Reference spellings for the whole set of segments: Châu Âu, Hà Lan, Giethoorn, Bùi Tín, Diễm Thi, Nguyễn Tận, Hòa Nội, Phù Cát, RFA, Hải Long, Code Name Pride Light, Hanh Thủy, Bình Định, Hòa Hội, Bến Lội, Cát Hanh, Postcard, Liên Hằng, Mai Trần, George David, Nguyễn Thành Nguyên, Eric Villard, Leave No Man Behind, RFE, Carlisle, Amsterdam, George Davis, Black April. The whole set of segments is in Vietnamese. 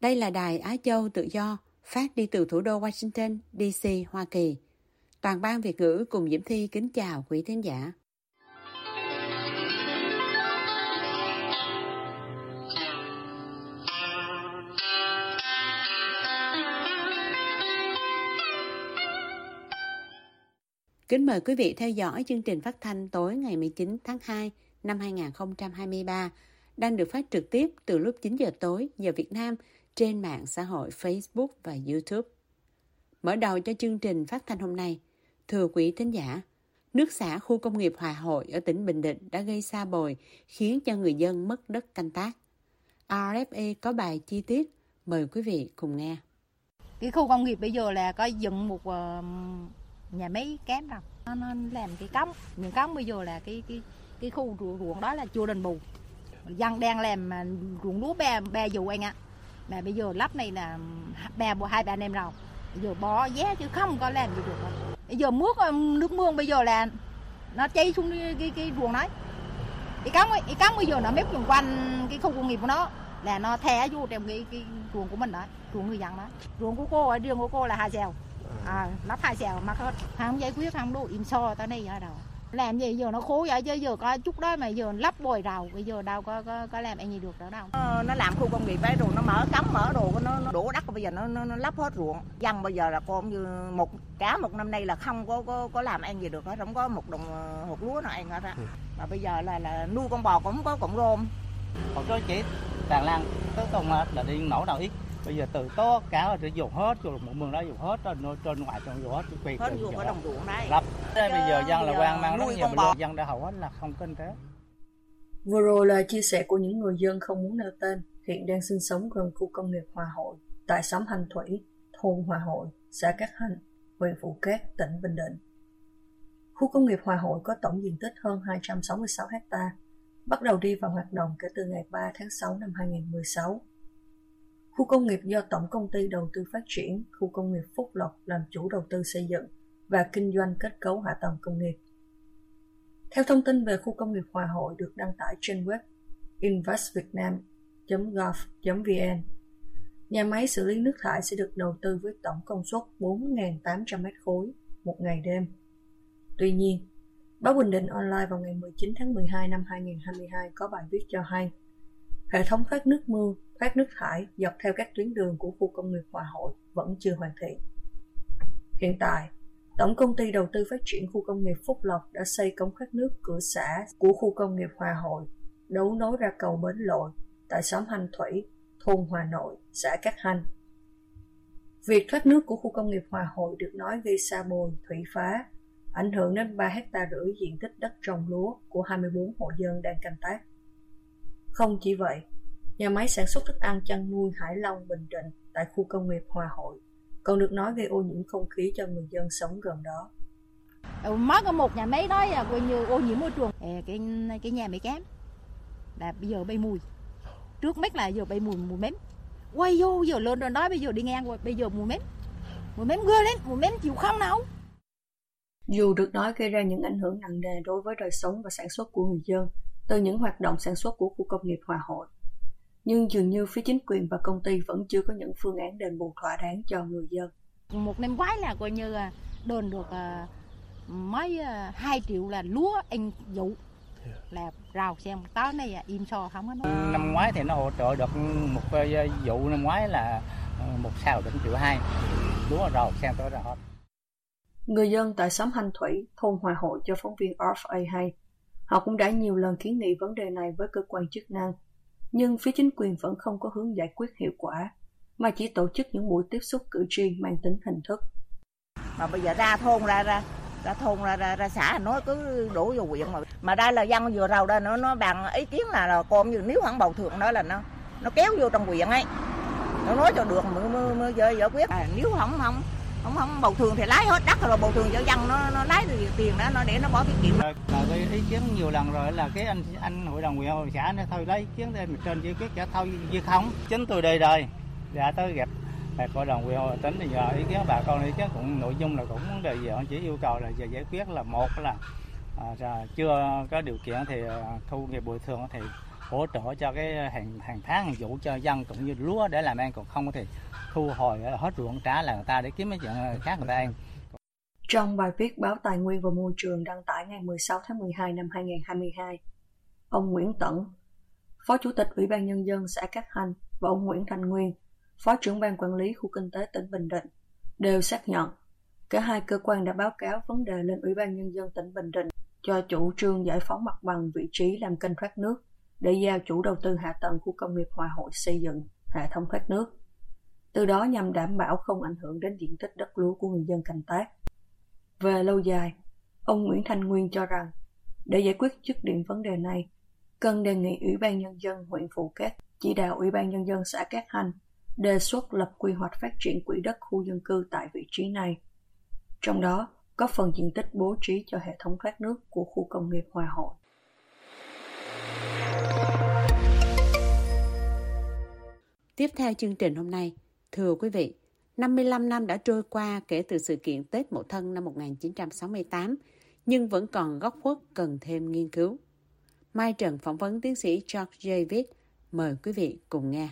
Đây là Đài Á Châu Tự Do, phát đi từ thủ đô Washington, D.C., Hoa Kỳ. Toàn ban Việt ngữ cùng Diễm Thi kính chào quý thính giả. Kính mời quý vị theo dõi chương trình phát thanh tối ngày 19 tháng 2 năm 2023, đang được phát trực tiếp từ lúc 9 giờ tối giờ Việt Nam, trên mạng xã hội Facebook và YouTube. Mở đầu cho chương trình phát thanh hôm nay, thưa quý thính giả, nước xả khu công nghiệp Hòa Hội ở tỉnh Bình Định đã gây sa bồi, khiến cho người dân mất đất canh tác. RFE có bài chi tiết, mời quý vị cùng nghe. Cái khu công nghiệp bây giờ là có dựng một nhà máy kém rồi, nó làm cái cống, những cống bây giờ là cái khu ruộng đó là chưa đền bù. Dân đang làm ruộng lúa ba vụ anh ạ. Mà bây giờ lắp này là hai ba anh em rồi, bây giờ bỏ giá chứ không có làm gì được rồi. Bây giờ nước mương bây giờ là nó cháy xuống cái ruộng đấy, cái cống bây giờ nó mép vòng quanh cái khu công nghiệp của nó là nó thè vô trong cái ruộng của mình đấy, ruộng người dân đấy. Ruộng của cô ở đường của cô là 2 xào, lắp 2 xào mắc hết, không giải quyết không đủ im so tới đây ở đâu. Làm gì giờ nó khối vậy chứ giờ có chút đó mà giờ lắp bồi rào, bây giờ đâu có làm gì được nữa đâu. Nó làm khu công nghiệp ấy rồi nó mở cống mở đồ của nó đổ đất, bây giờ nó lắp hết ruộng. Dân bây giờ là con như một năm nay là không có làm ăn gì được hết, không có một đồng hột lúa nào ăn hết á. Mà bây giờ là nuôi con bò cũng có cọng rôm. Còn cho chết đàn lan tới con mệt là đi nổ đầu ít. Bây giờ từ tố cá rồi dùng hết, rồi một mương đó dùng hết, rồi trên ngoài trong dùng hết, quay hết dùng ở đồng ruộng đấy. Bây giờ dân là hoang mang lắm, nhiều dân đã hầu hết là không kinh tế. Vừa rồi là chia sẻ của những người dân không muốn nêu tên, hiện đang sinh sống gần khu công nghiệp Hòa Hội, tại xóm Hanh Thủy, thôn Hòa Hội, xã Cát Hanh, huyện Phù Cát, tỉnh Bình Định. Khu công nghiệp Hòa Hội có tổng diện tích hơn 266 ha, bắt đầu đi vào hoạt động kể từ ngày 3 tháng 6 năm 2016. Khu công nghiệp do Tổng Công ty Đầu tư Phát triển, Khu công nghiệp Phúc Lộc làm chủ đầu tư xây dựng và kinh doanh kết cấu hạ tầng công nghiệp. Theo thông tin về khu công nghiệp Hòa Hội được đăng tải trên web investvietnam.gov.vn, nhà máy xử lý nước thải sẽ được đầu tư với tổng công suất 4.800 mét khối một ngày đêm. Tuy nhiên, báo Bình Định Online vào ngày 19 tháng 12 năm 2022 có bài viết cho hay, hệ thống thoát nước mưa, thoát nước thải dọc theo các tuyến đường của khu công nghiệp Hòa Hội vẫn chưa hoàn thiện. Hiện tại, Tổng Công ty Đầu tư Phát triển Khu công nghiệp Phúc Lộc đã xây cống thoát nước cửa xã của khu công nghiệp Hòa Hội, đấu nối ra cầu Bến Lội tại xóm Hanh Thủy, thôn Hòa Nội, xã Cát Hanh. Việc thoát nước của khu công nghiệp Hòa Hội được nói gây sa bồi, thủy phá, ảnh hưởng đến 3,5 hectare diện tích đất trồng lúa của 24 hộ dân đang canh tác. Không chỉ vậy, nhà máy sản xuất thức ăn chăn nuôi Hải Long, Bình Định tại khu công nghiệp Hòa Hội còn được nói gây ô nhiễm không khí cho người dân sống gần đó. Mới có một nhà máy đó coi như ô nhiễm môi trường. Cái nhà máy kém là bây giờ bay mùi. Trước mắt là giờ bay mùi mém. Quay vô giờ lên rồi đó, bây giờ đi ngang rồi, bây giờ mùi mém. Mùi mém ghê lắm, mùi mém chịu không nào. Dù được nói gây ra những ảnh hưởng nặng nề đối với đời sống và sản xuất của người dân từ những hoạt động sản xuất của khu công nghiệp Hòa Hội, nhưng dường như phía chính quyền và công ty vẫn chưa có những phương án đền bù thỏa đáng cho người dân. Một năm ngoái là coi như là đền được mấy 2 triệu là lúa anh vụ là rào xem tới nay là im so không có. Năm ngoái thì nó hỗ trợ được một vụ, năm ngoái là 1 xào được 1,2 triệu, lúa rào xem tới là hết. Người dân tại xóm Hanh Thủy, thôn Hòa Hội cho phóng viên RFA hay, họ cũng đã nhiều lần kiến nghị vấn đề này với cơ quan chức năng, nhưng phía chính quyền vẫn không có hướng giải quyết hiệu quả, mà chỉ tổ chức những buổi tiếp xúc cử tri mang tính hình thức. Mà bây giờ ra thôn ra xã nói cứ đổ vô huyện mà Mà đây là dân vừa rồi đây nó bằng ý kiến là con như nếu hắn bầu thượng đó là nó kéo vô trong quyện ấy, nó nói cho được mới giải quyết. À, nếu không bầu thường thì lái hết đất rồi, bầu thường cho dân nó lái tiền đó nó để nó bỏ tiết kiệm. Là cái ý kiến nhiều lần rồi là cái anh hội đồng huyện hội xã nó thôi lấy ý kiến lên mình trên giải quyết trả thôi chứ không. Chính tôi đây rồi đã tới gặp hội đồng huyện hội tỉnh thì nhờ ý kiến bà con ý kiến cũng nội dung là cũng vấn đề gì, chỉ yêu cầu là giải quyết là một là chưa có điều kiện thì thu nghiệp bồi thường thì hỗ trợ cho cái hàng tháng hàng vụ cho dân cũng như lúa để làm ăn, còn không thì thu hồi hết ruộng trả là người ta để kiếm cái chuyện khác người ta ăn. Trong bài viết báo Tài nguyên và Môi trường đăng tải ngày 16 tháng 12 năm 2022, ông Nguyễn Tận, Phó Chủ tịch Ủy ban Nhân dân xã Cát Hanh và ông Nguyễn Thành Nguyên, Phó trưởng ban quản lý khu kinh tế tỉnh Bình Định đều xác nhận cả hai cơ quan đã báo cáo vấn đề lên Ủy ban Nhân dân tỉnh Bình Định cho chủ trương giải phóng mặt bằng vị trí làm kênh thoát nước để giao chủ đầu tư hạ tầng khu công nghiệp Hòa Hội xây dựng hệ thống thoát nước, từ đó nhằm đảm bảo không ảnh hưởng đến diện tích đất lúa của người dân canh tác. Về lâu dài, ông Nguyễn Thành Nguyên cho rằng để giải quyết dứt điểm vấn đề này, cần đề nghị Ủy ban Nhân dân huyện Phù Cát chỉ đạo Ủy ban Nhân dân xã Cát Hanh đề xuất lập quy hoạch phát triển quỹ đất khu dân cư tại vị trí này, trong đó có phần diện tích bố trí cho hệ thống thoát nước của khu công nghiệp Hòa Hội. Tiếp theo chương trình hôm nay, thưa quý vị, 55 năm đã trôi qua kể từ sự kiện Tết Mậu Thân năm 1968, nhưng vẫn còn góc khuất cần thêm nghiên cứu. Mai Trần phỏng vấn tiến sĩ George David, mời quý vị cùng nghe.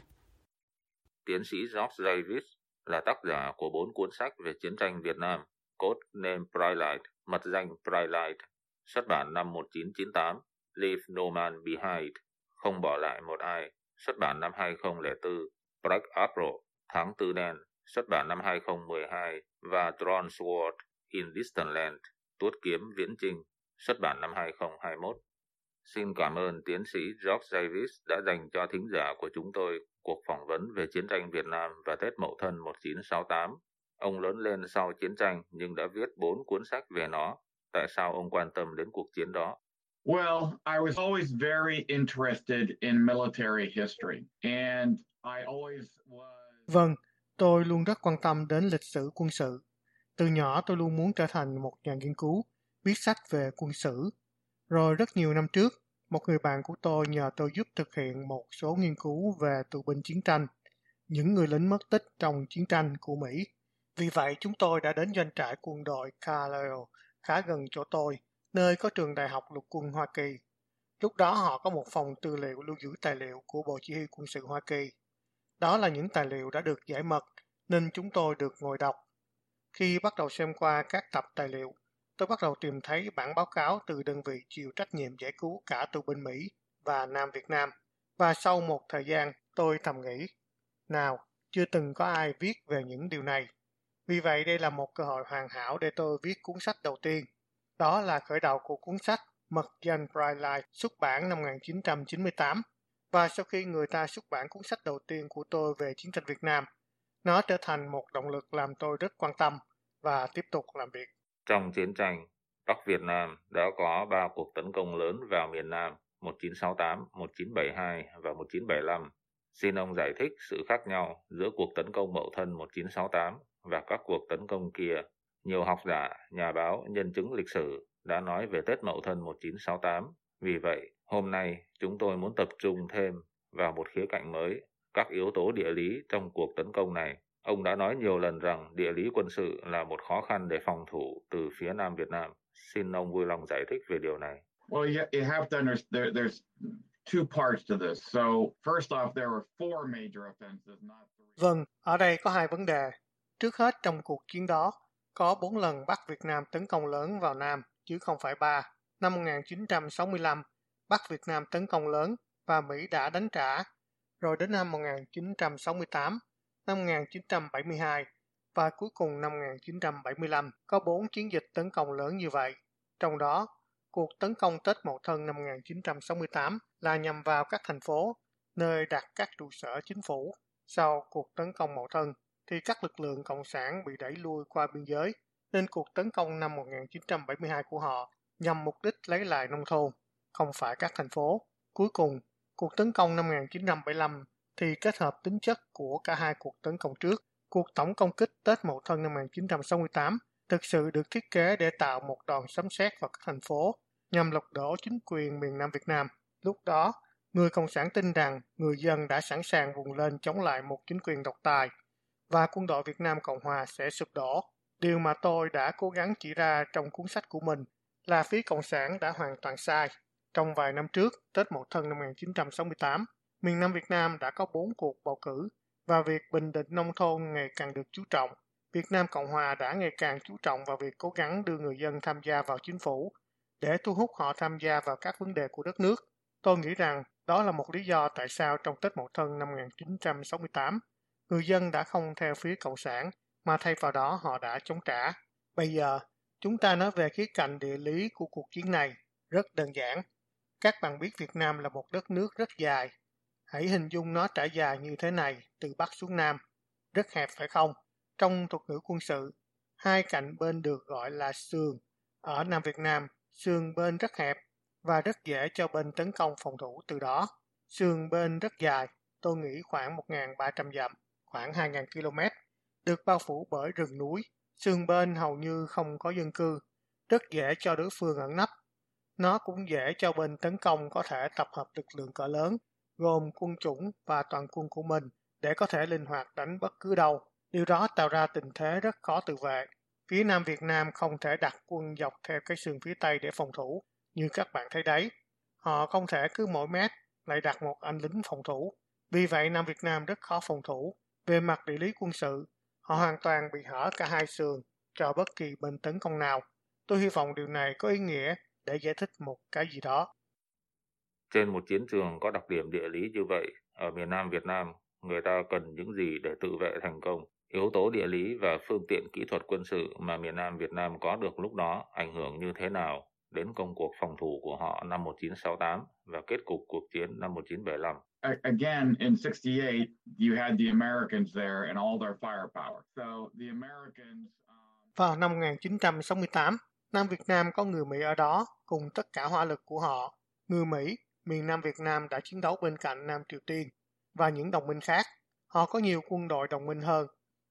Tiến sĩ George David là tác giả của 4 cuốn sách về chiến tranh Việt Nam, Code Name Pride Light, mật danh Pride Light, xuất bản năm 1998, Leave No Man Behind, không bỏ lại một ai, xuất bản năm 2004, Black April, tháng tư đen, xuất bản năm 2012 và Drone Sword in Distant Land, tuốt kiếm viễn chinh, xuất bản năm 2021. Xin cảm ơn tiến sĩ George Davis đã dành cho thính giả của chúng tôi cuộc phỏng vấn về chiến tranh Việt Nam và Tết Mậu Thân 1968. Ông lớn lên sau chiến tranh nhưng đã viết 4 cuốn sách về nó. Tại sao ông quan tâm đến cuộc chiến đó? Well, I was always very interested in military history, and I always was... Vâng, tôi luôn rất quan tâm đến lịch sử quân sự. Từ nhỏ tôi luôn muốn trở thành một nhà nghiên cứu, viết sách về quân sự. Rồi rất nhiều năm trước, một người bạn của tôi nhờ tôi giúp thực hiện một số nghiên cứu về tù binh chiến tranh, những người lính mất tích trong chiến tranh của Mỹ. Vì vậy, chúng tôi đã đến doanh trại quân đội Carlisle khá gần chỗ tôi, nơi có trường đại học lục quân Hoa Kỳ. Lúc đó họ có một phòng tư liệu lưu giữ tài liệu của Bộ Chỉ huy Quân sự Hoa Kỳ. Đó là những tài liệu đã được giải mật, nên chúng tôi được ngồi đọc. Khi bắt đầu xem qua các tập tài liệu, tôi bắt đầu tìm thấy bản báo cáo từ đơn vị chịu trách nhiệm giải cứu cả tù binh Mỹ và Nam Việt Nam. Và sau một thời gian, tôi thầm nghĩ, nào, chưa từng có ai viết về những điều này. Vì vậy, đây là một cơ hội hoàn hảo để tôi viết cuốn sách đầu tiên. Đó là khởi đầu của cuốn sách mật danh Pride Light xuất bản năm 1998. Và sau khi người ta xuất bản cuốn sách đầu tiên của tôi về chiến tranh Việt Nam, nó trở thành một động lực làm tôi rất quan tâm và tiếp tục làm việc. Trong chiến tranh, Bắc Việt Nam đã có 3 cuộc tấn công lớn vào miền Nam 1968, 1972 và 1975. Xin ông giải thích sự khác nhau giữa cuộc tấn công Mậu Thân 1968 và các cuộc tấn công kia. Nhiều học giả, nhà báo, nhân chứng lịch sử đã nói về Tết Mậu Thân 1968. Vì vậy, hôm nay chúng tôi muốn tập trung thêm vào một khía cạnh mới, các yếu tố địa lý trong cuộc tấn công này. Ông đã nói nhiều lần rằng địa lý quân sự là một khó khăn để phòng thủ từ phía Nam Việt Nam. Xin ông vui lòng giải thích về điều này. Well, you have to understand there's two parts to this. So, first off, there were 4 major offensives, not 3. Vâng, ở đây có 2 vấn đề. Trước hết, trong cuộc chiến đó, có 4 lần Bắc Việt Nam tấn công lớn vào Nam, chứ không phải 3. Năm 1965, Bắc Việt Nam tấn công lớn và Mỹ đã đánh trả. Rồi đến năm 1968, năm 1972 và cuối cùng năm 1975 có 4 chiến dịch tấn công lớn như vậy. Trong đó, cuộc tấn công Tết Mậu Thân năm 1968 là nhằm vào các thành phố, nơi đặt các trụ sở chính phủ. Sau cuộc tấn công Mậu Thân, thì các lực lượng Cộng sản bị đẩy lui qua biên giới, nên cuộc tấn công năm 1972 của họ nhằm mục đích lấy lại nông thôn, không phải các thành phố. Cuối cùng, cuộc tấn công năm 1975 thì kết hợp tính chất của cả hai cuộc tấn công trước. Cuộc tổng công kích Tết Mậu Thân năm 1968 thực sự được thiết kế để tạo một đòn sấm sét vào các thành phố nhằm lật đổ chính quyền miền Nam Việt Nam. Lúc đó, người Cộng sản tin rằng người dân đã sẵn sàng vùng lên chống lại một chính quyền độc tài và quân đội Việt Nam Cộng Hòa sẽ sụp đổ. Điều mà tôi đã cố gắng chỉ ra trong cuốn sách của mình là phía Cộng sản đã hoàn toàn sai. Trong vài năm trước, Tết Mậu Thân năm 1968, miền Nam Việt Nam đã có 4 cuộc bầu cử và việc bình định nông thôn ngày càng được chú trọng. Việt Nam Cộng Hòa đã ngày càng chú trọng vào việc cố gắng đưa người dân tham gia vào chính phủ để thu hút họ tham gia vào các vấn đề của đất nước. Tôi nghĩ rằng đó là một lý do tại sao trong Tết Mậu Thân năm 1968, người dân đã không theo phía Cộng sản mà thay vào đó họ đã chống trả. Bây giờ, chúng ta nói về khía cạnh địa lý của cuộc chiến này. Rất đơn giản. Các bạn biết Việt Nam là một đất nước rất dài. Hãy hình dung nó trải dài như thế này, từ Bắc xuống Nam. Rất hẹp phải không? Trong thuật ngữ quân sự, hai cạnh bên được gọi là sườn. Ở Nam Việt Nam, sườn bên rất hẹp và rất dễ cho bên tấn công phòng thủ từ đó. Sườn bên rất dài, tôi nghĩ khoảng 1.300 dặm, khoảng 2.000 km, được bao phủ bởi rừng núi. Sườn bên hầu như không có dân cư, rất dễ cho đối phương ẩn nấp. Nó cũng dễ cho bên tấn công có thể tập hợp lực lượng cỡ lớn, gồm quân chủng và toàn quân của mình, để có thể linh hoạt đánh bất cứ đâu. Điều đó tạo ra tình thế rất khó tự vệ. Phía Nam Việt Nam không thể đặt quân dọc theo cái sườn phía Tây để phòng thủ, như các bạn thấy đấy. Họ không thể cứ mỗi mét lại đặt một anh lính phòng thủ. Vì vậy Nam Việt Nam rất khó phòng thủ. Về mặt địa lý quân sự, họ hoàn toàn bị hở cả hai sườn cho bất kỳ bên tấn công nào. Tôi hy vọng điều này có ý nghĩa để giải thích một cái gì đó. Trên một chiến trường có đặc điểm địa lý như vậy, ở miền Nam Việt Nam, người ta cần những gì để tự vệ thành công? Yếu tố địa lý và phương tiện kỹ thuật quân sự mà miền Nam Việt Nam có được lúc đó ảnh hưởng như thế nào đến công cuộc phòng thủ của họ năm 1968 và kết cục cuộc chiến năm 1975? Again, in 68, you had the Americans there and all their firepower. So the Americans. Vào năm 1968, Nam Việt Nam có người Mỹ ở đó cùng tất cả hỏa lực của họ. Người Mỹ, miền Nam Việt Nam đã chiến đấu bên cạnh Nam Triều Tiên và những đồng minh khác. Họ có nhiều quân đội đồng minh hơn,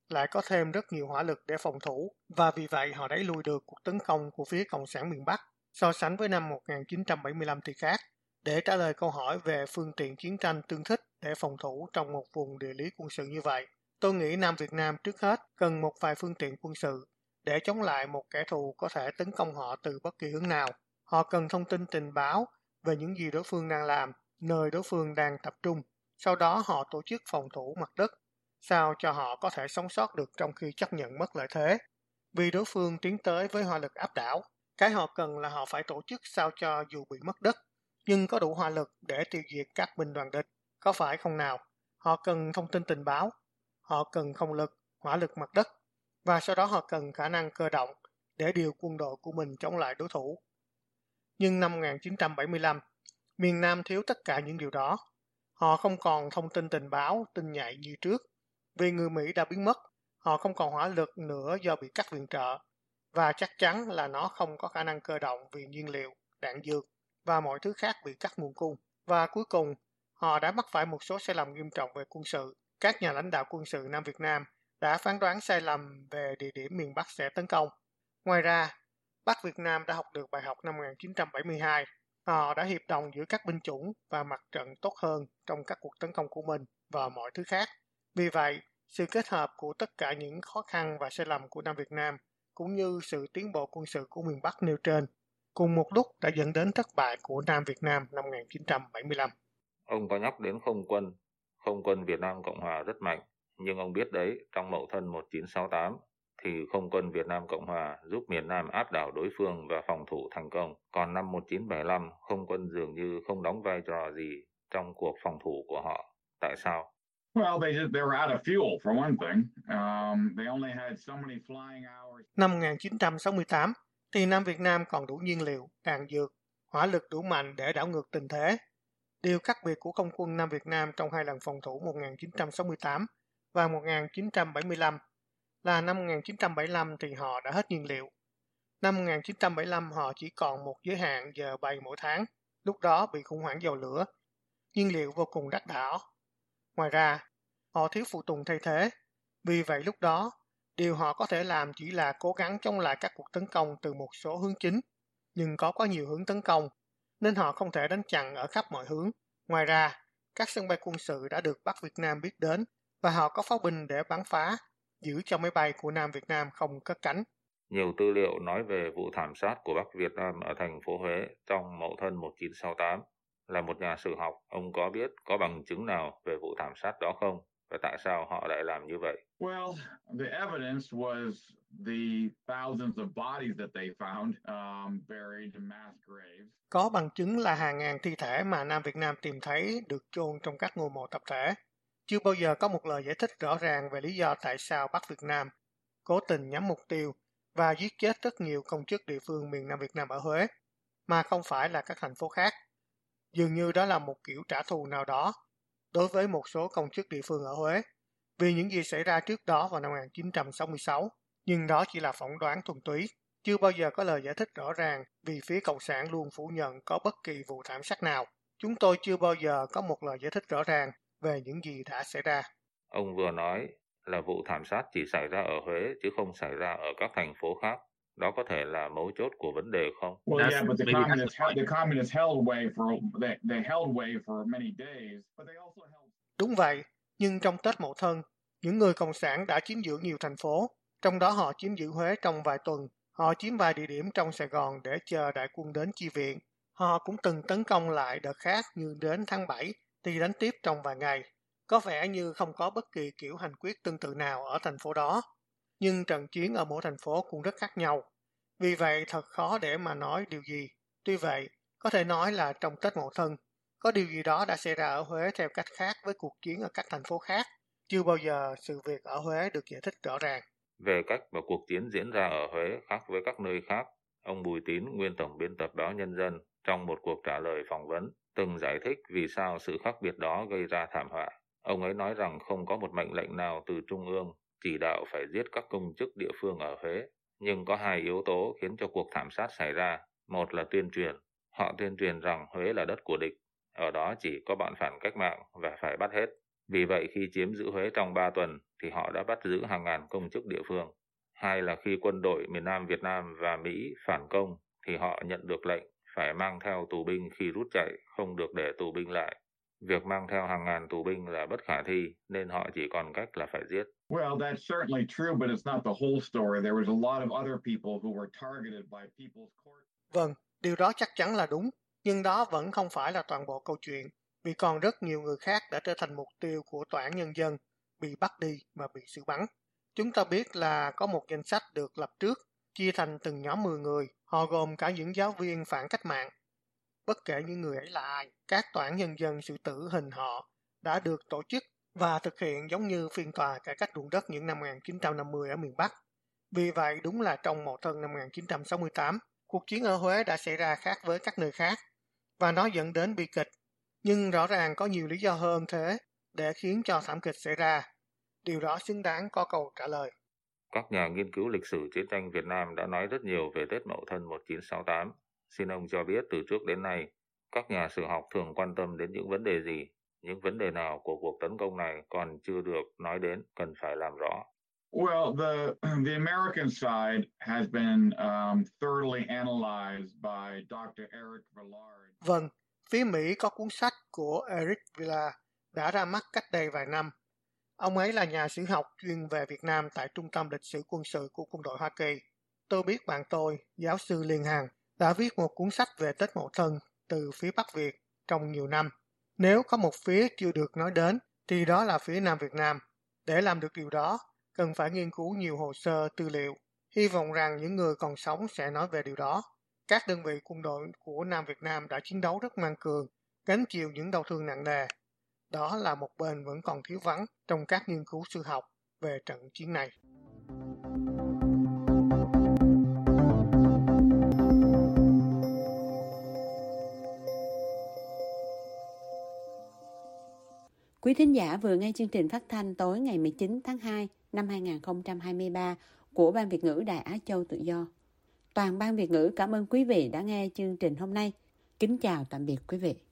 lại có thêm rất nhiều hỏa lực để phòng thủ, và vì vậy họ đẩy lùi được cuộc tấn công của phía Cộng sản miền Bắc. So sánh với năm 1975 thì khác. Để trả lời câu hỏi về phương tiện chiến tranh tương thích để phòng thủ trong một vùng địa lý quân sự như vậy, tôi nghĩ Nam Việt Nam trước hết cần một vài phương tiện quân sự để chống lại một kẻ thù có thể tấn công họ từ bất kỳ hướng nào. Họ cần thông tin tình báo về những gì đối phương đang làm, nơi đối phương đang tập trung. Sau đó họ tổ chức phòng thủ mặt đất, sao cho họ có thể sống sót được trong khi chấp nhận mất lợi thế. Vì đối phương tiến tới với hỏa lực áp đảo, cái họ cần là họ phải tổ chức sao cho dù bị mất đất, nhưng có đủ hỏa lực để tiêu diệt các binh đoàn địch. Có phải không nào? Họ cần thông tin tình báo, họ cần không lực, hỏa lực mặt đất, và sau đó họ cần khả năng cơ động để điều quân đội của mình chống lại đối thủ. Nhưng năm 1975, miền Nam thiếu tất cả những điều đó. Họ không còn thông tin tình báo, tin nhạy như trước. Vì người Mỹ đã biến mất, họ không còn hỏa lực nữa do bị cắt viện trợ, và chắc chắn là nó không có khả năng cơ động vì nhiên liệu, đạn dược và mọi thứ khác bị cắt nguồn cung. Và cuối cùng, họ đã mắc phải một số sai lầm nghiêm trọng về quân sự. Các nhà lãnh đạo quân sự Nam Việt Nam đã phán đoán sai lầm về địa điểm miền Bắc sẽ tấn công. Ngoài ra, Bắc Việt Nam đã học được bài học năm 1972. Họ đã hiệp đồng giữa các binh chủng và mặt trận tốt hơn trong các cuộc tấn công của mình và mọi thứ khác. Vì vậy, sự kết hợp của tất cả những khó khăn và sai lầm của Nam Việt Nam cũng như sự tiến bộ quân sự của miền Bắc nêu trên cùng một lúc đã dẫn đến thất bại của Nam Việt Nam năm 1975. Ông có nhắc đến không quân Việt Nam Cộng Hòa rất mạnh, nhưng ông biết đấy, trong Mậu Thân 1968 thì không quân Việt Nam Cộng Hòa giúp miền Nam áp đảo đối phương và phòng thủ thành công. Còn năm 1975, không quân dường như không đóng vai trò gì trong cuộc phòng thủ của họ. Tại sao? Well, they were out of fuel for one thing. They only had so many flying hours. Năm 1968 thì Nam Việt Nam còn đủ nhiên liệu, đạn dược, hỏa lực đủ mạnh để đảo ngược tình thế. Điều khác biệt của không quân Nam Việt Nam trong hai lần phòng thủ 1968 và 1975 là năm 1975 thì họ đã hết nhiên liệu. Năm 1975 họ chỉ còn một giới hạn giờ bay mỗi tháng, lúc đó bị khủng hoảng dầu lửa, nhiên liệu vô cùng đắt đỏ. Ngoài ra, họ thiếu phụ tùng thay thế, vì vậy lúc đó, điều họ có thể làm chỉ là cố gắng chống lại các cuộc tấn công từ một số hướng chính, nhưng có quá nhiều hướng tấn công, nên họ không thể đánh chặn ở khắp mọi hướng. Ngoài ra, các sân bay quân sự đã được Bắc Việt Nam biết đến và họ có pháo binh để bắn phá, giữ cho máy bay của Nam Việt Nam không cất cánh. Nhiều tư liệu nói về vụ thảm sát của Bắc Việt Nam ở thành phố Huế trong Mậu Thân 1968. Là một nhà sử học, ông có biết có bằng chứng nào về vụ thảm sát đó không? Và tại sao họ lại làm như vậy? Well, the evidence was the thousands of bodies that they found buried in mass graves. Có bằng chứng là hàng ngàn thi thể mà Nam Việt Nam tìm thấy được chôn trong các ngôi mộ tập thể. Chưa bao giờ có một lời giải thích rõ ràng về lý do tại sao Bắc Việt Nam cố tình nhắm mục tiêu và giết chết rất nhiều công chức địa phương miền Nam Việt Nam ở Huế, mà không phải là các thành phố khác. Dường như đó là một kiểu trả thù nào đó đối với một số công chức địa phương ở Huế, vì những gì xảy ra trước đó vào năm 1966, nhưng đó chỉ là phỏng đoán thuần túy. Chưa bao giờ có lời giải thích rõ ràng vì phía Cộng sản luôn phủ nhận có bất kỳ vụ thảm sát nào. Chúng tôi chưa bao giờ có một lời giải thích rõ ràng về những gì đã xảy ra. Ông vừa nói là vụ thảm sát chỉ xảy ra ở Huế chứ không xảy ra ở các thành phố khác. Đó có thể là mấu chốt của vấn đề không? Đúng vậy, nhưng trong Tết Mậu Thân, những người Cộng sản đã chiếm giữ nhiều thành phố, trong đó họ chiếm giữ Huế trong vài tuần, họ chiếm vài địa điểm trong Sài Gòn để chờ đại quân đến chi viện. Họ cũng từng tấn công lại đợt khác như đến tháng 7 thì đánh tiếp trong vài ngày. Có vẻ như không có bất kỳ kiểu hành quyết tương tự nào ở thành phố đó. Nhưng trận chiến ở mỗi thành phố cũng rất khác nhau. Vì vậy thật khó để mà nói điều gì. Tuy vậy, có thể nói là trong Tết Mậu Thân, có điều gì đó đã xảy ra ở Huế theo cách khác với cuộc chiến ở các thành phố khác. Chưa bao giờ sự việc ở Huế được giải thích rõ ràng. Về cách mà cuộc chiến diễn ra ở Huế khác với các nơi khác, ông Bùi Tín, nguyên tổng biên tập báo Nhân dân, trong một cuộc trả lời phỏng vấn, từng giải thích vì sao sự khác biệt đó gây ra thảm họa. Ông ấy nói rằng không có một mệnh lệnh nào từ Trung ương chỉ đạo phải giết các công chức địa phương ở Huế, nhưng có hai yếu tố khiến cho cuộc thảm sát xảy ra. Một là tuyên truyền. Họ tuyên truyền rằng Huế là đất của địch, ở đó chỉ có bọn phản cách mạng và phải bắt hết. Vì vậy khi chiếm giữ Huế trong 3 tuần thì họ đã bắt giữ hàng ngàn công chức địa phương. Hai là khi quân đội miền Nam Việt Nam và Mỹ phản công thì họ nhận được lệnh phải mang theo tù binh khi rút chạy, không được để tù binh lại. Việc mang theo hàng ngàn tù binh là bất khả thi, nên họ chỉ còn cách là phải giết. Well, that's certainly true, but it's not the whole story. There was a lot of other people who were targeted by People's Court. Vâng, điều đó chắc chắn là đúng, nhưng đó vẫn không phải là toàn bộ câu chuyện, vì còn rất nhiều người khác đã trở thành mục tiêu của tòa án nhân dân, bị bắt đi và bị xử bắn. Chúng ta biết là có một danh sách được lập trước, chia thành từng nhóm 10 người, họ gồm cả những giáo viên phản cách mạng. Bất kể những người ấy là ai, các tòa án nhân dân xử tử hình họ đã được tổ chức và thực hiện giống như phiên tòa cải cách ruộng đất những năm 1950 ở miền Bắc. Vì vậy, đúng là trong Mậu Thân năm 1968, cuộc chiến ở Huế đã xảy ra khác với các nơi khác, và nó dẫn đến bi kịch. Nhưng rõ ràng có nhiều lý do hơn thế để khiến cho thảm kịch xảy ra. Điều đó xứng đáng có câu trả lời. Các nhà nghiên cứu lịch sử chiến tranh Việt Nam đã nói rất nhiều về Tết Mậu Thân 1968. Xin ông cho biết từ trước đến nay, các nhà sử học thường quan tâm đến những vấn đề gì? Những vấn đề nào của cuộc tấn công này còn chưa được nói đến, cần phải làm rõ? Well, the American side has been thoroughly analyzed by Dr. Eric Villard. Vâng, phía Mỹ có cuốn sách của Eric Villard đã ra mắt cách đây vài năm. Ông ấy là nhà sử học chuyên về Việt Nam tại Trung tâm Lịch sử Quân sự của Quân đội Hoa Kỳ. Tôi biết bạn tôi, giáo sư Liên Hằng, đã viết một cuốn sách về Tết Mậu Thân từ phía Bắc Việt trong nhiều năm. Nếu có một phía chưa được nói đến, thì đó là phía Nam Việt Nam. Để làm được điều đó, cần phải nghiên cứu nhiều hồ sơ, tư liệu. Hy vọng rằng những người còn sống sẽ nói về điều đó. Các đơn vị quân đội của Nam Việt Nam đã chiến đấu rất ngoan cường, gánh chịu những đau thương nặng nề. Đó là một bên vẫn còn thiếu vắng trong các nghiên cứu sử học về trận chiến này. Quý thính giả vừa nghe chương trình phát thanh tối ngày 19 tháng 2 năm 2023 của Ban Việt ngữ Đài Á Châu Tự Do. Toàn ban Việt ngữ cảm ơn quý vị đã nghe chương trình hôm nay. Kính chào tạm biệt quý vị.